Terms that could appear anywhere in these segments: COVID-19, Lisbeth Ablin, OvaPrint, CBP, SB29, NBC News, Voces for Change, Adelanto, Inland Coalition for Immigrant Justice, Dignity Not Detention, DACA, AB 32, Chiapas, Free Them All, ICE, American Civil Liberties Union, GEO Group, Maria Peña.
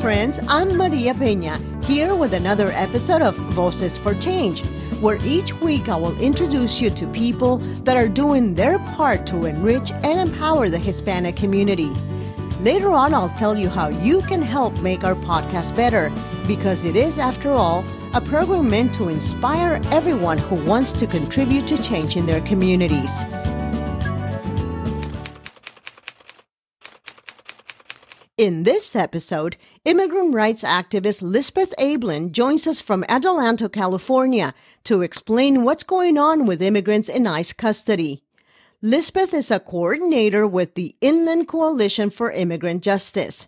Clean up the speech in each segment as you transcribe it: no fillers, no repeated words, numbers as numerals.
friends, I'm Maria Peña, here with another episode of Voces for Change, where each week I will introduce you to people that are doing their part to enrich and empower the Hispanic community. Later on, I'll tell you how you can help make our podcast better, because it is, after all, a program meant to inspire everyone who wants to contribute to change in their communities. In this episode, immigrant rights activist Lisbeth Ablin joins us from Adelanto, California, to explain what's going on with immigrants in ICE custody. Lisbeth is a coordinator with the Inland Coalition for Immigrant Justice.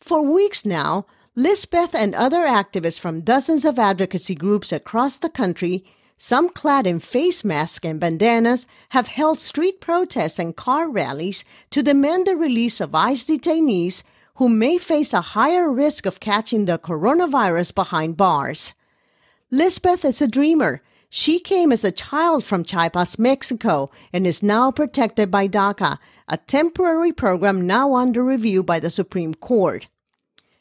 For weeks now, Lisbeth and other activists from dozens of advocacy groups across the country, some clad in face masks and bandanas, have held street protests and car rallies to demand the release of ICE detainees who may face a higher risk of catching the coronavirus behind bars. Lisbeth is a dreamer. She came as a child from Chiapas, Mexico, and is now protected by DACA, a temporary program now under review by the Supreme Court.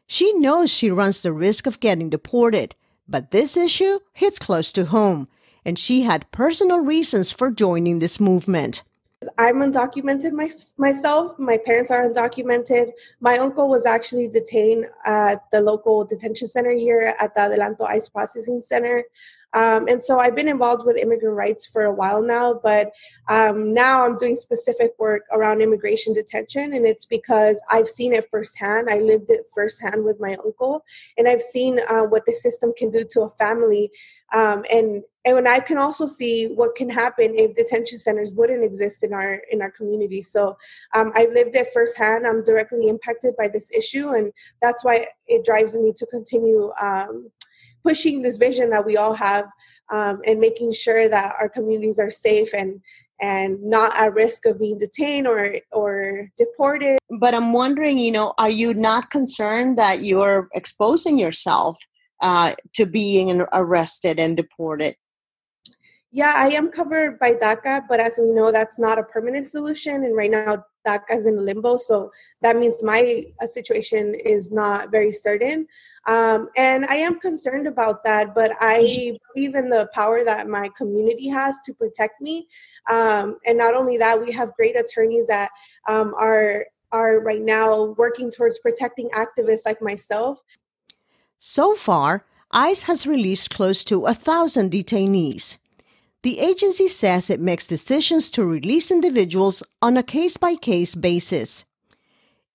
She knows she runs the risk of getting deported, but this issue hits close to home, and she had personal reasons for joining this movement. I'm undocumented myself. My parents are undocumented. My uncle was actually detained at the local detention center here at the Adelanto ICE Processing Center. And so I've been involved with immigrant rights for a while now, but now I'm doing specific work around immigration detention, and it's because I've seen it firsthand. I lived it firsthand with my uncle, and I've seen what the system can do to a family. And I can also see what can happen if detention centers wouldn't exist in our community. So I lived it firsthand. I'm directly impacted by this issue, and that's why it drives me to continue pushing this vision that we all have and making sure that our communities are safe and not at risk of being detained or deported. But I'm wondering, are you not concerned that you're exposing yourself to being arrested and deported? Yeah, I am covered by DACA, but as we know, that's not a permanent solution. And right now, DACA is in limbo, so that means my situation is not very certain. And I am concerned about that, but I believe in the power that my community has to protect me. And not only that, we have great attorneys that are right now working towards protecting activists like myself. So far, ICE has released close to 1,000 detainees. The agency says it makes decisions to release individuals on a case-by-case basis.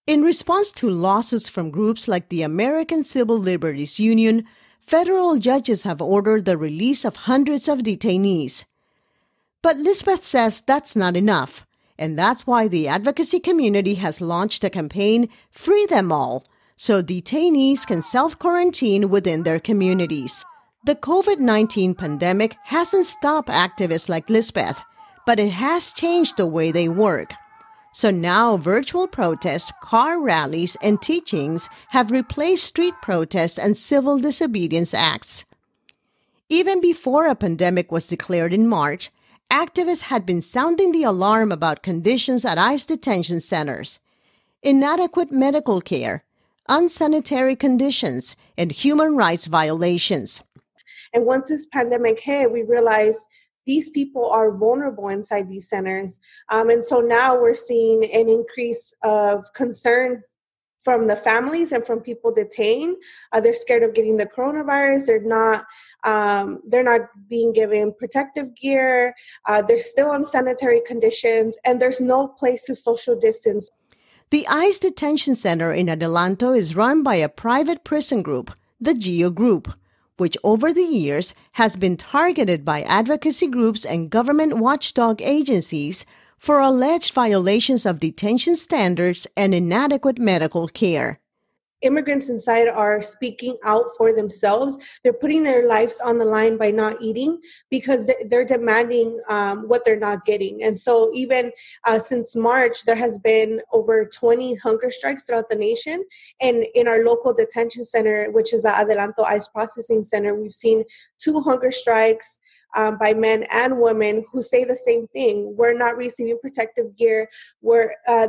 In response to lawsuits from groups like the American Civil Liberties Union, federal judges have ordered the release of hundreds of detainees. But Lisbeth says that's not enough, and that's why the advocacy community has launched a campaign, Free Them All, so detainees can self-quarantine within their communities. The COVID-19 pandemic hasn't stopped activists like Lisbeth, but it has changed the way they work. So now virtual protests, car rallies, and teachings have replaced street protests and civil disobedience acts. Even before a pandemic was declared in March, activists had been sounding the alarm about conditions at ICE detention centers. Inadequate medical care, unsanitary conditions, and human rights violations. And once this pandemic hit, we realized these people are vulnerable inside these centers. And so now we're seeing an increase of concern from the families and from people detained. They're scared of getting the coronavirus. They're not being given protective gear. They're still in sanitary conditions, and there's no place to social distance. The ICE Detention Center in Adelanto is run by a private prison group, the GEO Group, which over the years has been targeted by advocacy groups and government watchdog agencies for alleged violations of detention standards and inadequate medical care. Immigrants inside are speaking out for themselves. They're putting their lives on the line by not eating because they're demanding what they're not getting. And so even since March, there has been over 20 hunger strikes throughout the nation. And in our local detention center, which is the Adelanto ICE Processing Center, we've seen 2 hunger strikes, by men and women who say the same thing. We're not receiving protective gear.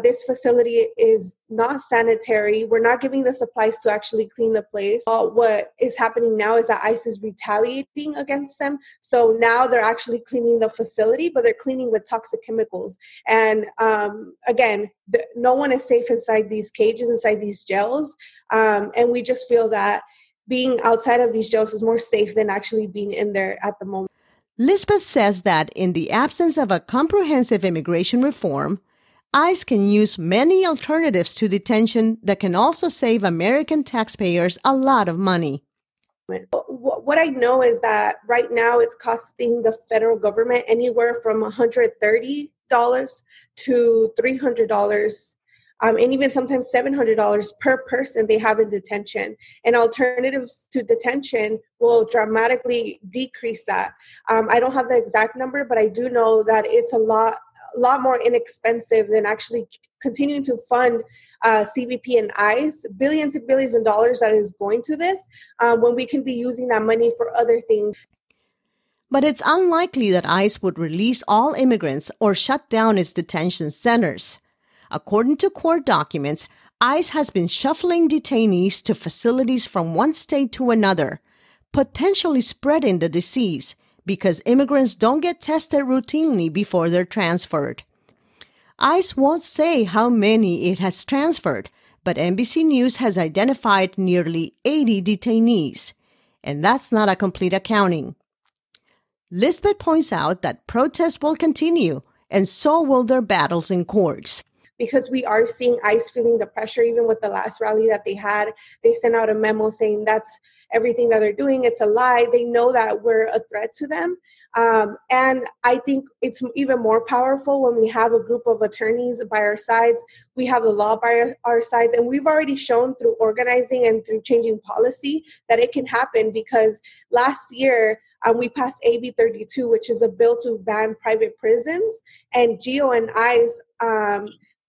This facility is not sanitary. We're not giving the supplies to actually clean the place. What is happening now is that ICE is retaliating against them. So now they're actually cleaning the facility, but they're cleaning with toxic chemicals. And again, no one is safe inside these cages, inside these jails. And we just feel that being outside of these jails is more safe than actually being in there at the moment. Lisbeth says that in the absence of a comprehensive immigration reform, ICE can use many alternatives to detention that can also save American taxpayers a lot of money. What I know is that right now it's costing the federal government anywhere from $130 to $300 and even sometimes $700 per person they have in detention. And alternatives to detention will dramatically decrease that. I don't have the exact number, but I do know that it's a lot more inexpensive than actually continuing to fund CBP and ICE, billions and billions of dollars that is going to this, when we can be using that money for other things. But it's unlikely that ICE would release all immigrants or shut down its detention centers. According to court documents, ICE has been shuffling detainees to facilities from one state to another, potentially spreading the disease because immigrants don't get tested routinely before they're transferred. ICE won't say how many it has transferred, but NBC News has identified nearly 80 detainees, and that's not a complete accounting. Lisbeth points out that protests will continue, and so will their battles in courts. Because we are seeing ICE feeling the pressure, even with the last rally that they had. They sent out a memo saying that's everything that they're doing. It's a lie. They know that we're a threat to them. And I think it's even more powerful when we have a group of attorneys by our sides. We have the law by our sides. And we've already shown through organizing and through changing policy that it can happen, because last year, we passed AB 32, which is a bill to ban private prisons. And GEO and ICE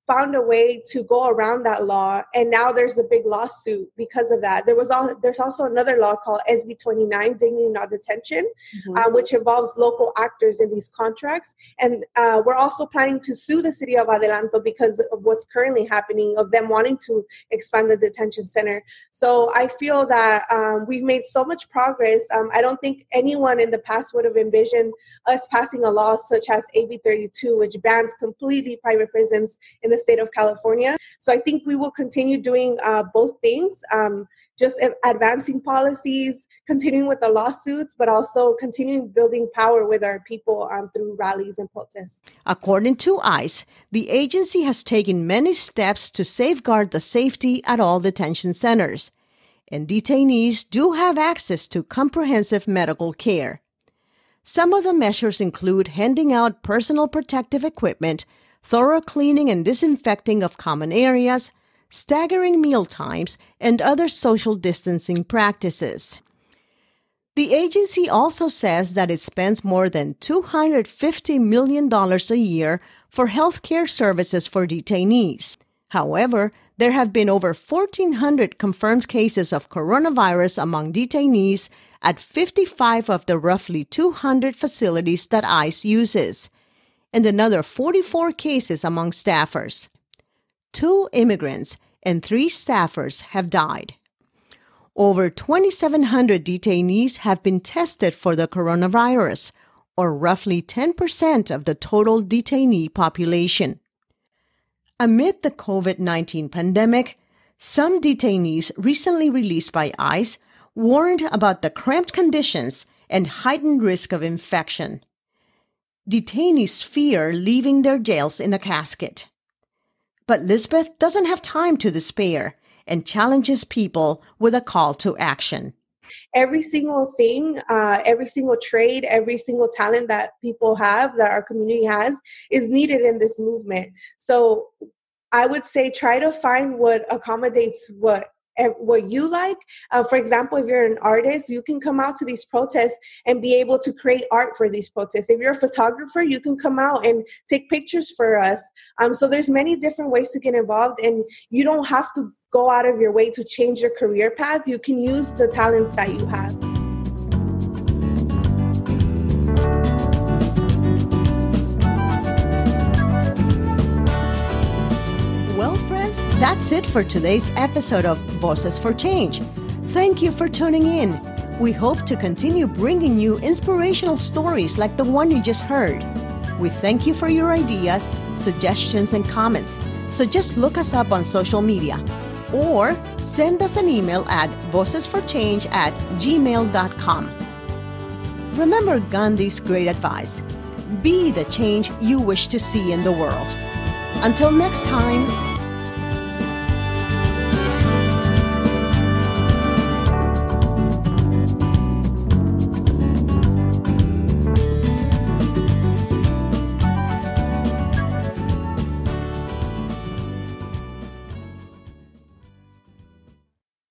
found a way to go around that law, and now there's a big lawsuit because of that. There's also another law called SB29, Dignity Not Detention, which involves local actors in these contracts. And we're also planning to sue the city of Adelanto because of what's currently happening, of them wanting to expand the detention center. So I feel that we've made so much progress. I don't think anyone in the past would have envisioned us passing a law such as AB 32, which bans completely private prisons in the state of California. So I think we will continue doing both things, just advancing policies, continuing with the lawsuits, but also continuing building power with our people through rallies and protests. According to ICE, the agency has taken many steps to safeguard the safety at all detention centers, and detainees do have access to comprehensive medical care. Some of the measures include handing out personal protective equipment, thorough cleaning and disinfecting of common areas, staggering meal times, and other social distancing practices. The agency also says that it spends more than $250 million a year for health care services for detainees. However, there have been over 1,400 confirmed cases of coronavirus among detainees at 55 of the roughly 200 facilities that ICE uses, and another 44 cases among staffers. 2 immigrants and 3 staffers have died. Over 2,700 detainees have been tested for the coronavirus, or roughly 10% of the total detainee population. Amid the COVID-19 pandemic, some detainees recently released by ICE warned about the cramped conditions and heightened risk of infection. Detainees fear leaving their jails in a casket. But Lisbeth doesn't have time to despair and challenges people with a call to action. Every single thing, every single trade, every single talent that people have, that our community has, is needed in this movement. So I would say try to find what accommodates what you like. For example, if you're an artist, you can come out to these protests and be able to create art for these protests. If you're a photographer, you can come out and take pictures for us. So there's many different ways to get involved, and you don't have to go out of your way to change your career path. You can use the talents that you have. That's it for today's episode of Voces for Change. Thank you for tuning in. We hope to continue bringing you inspirational stories like the one you just heard. We thank you for your ideas, suggestions, and comments. So just look us up on social media or send us an email at vocesforchange@gmail.com. Remember Gandhi's great advice: be the change you wish to see in the world. Until next time.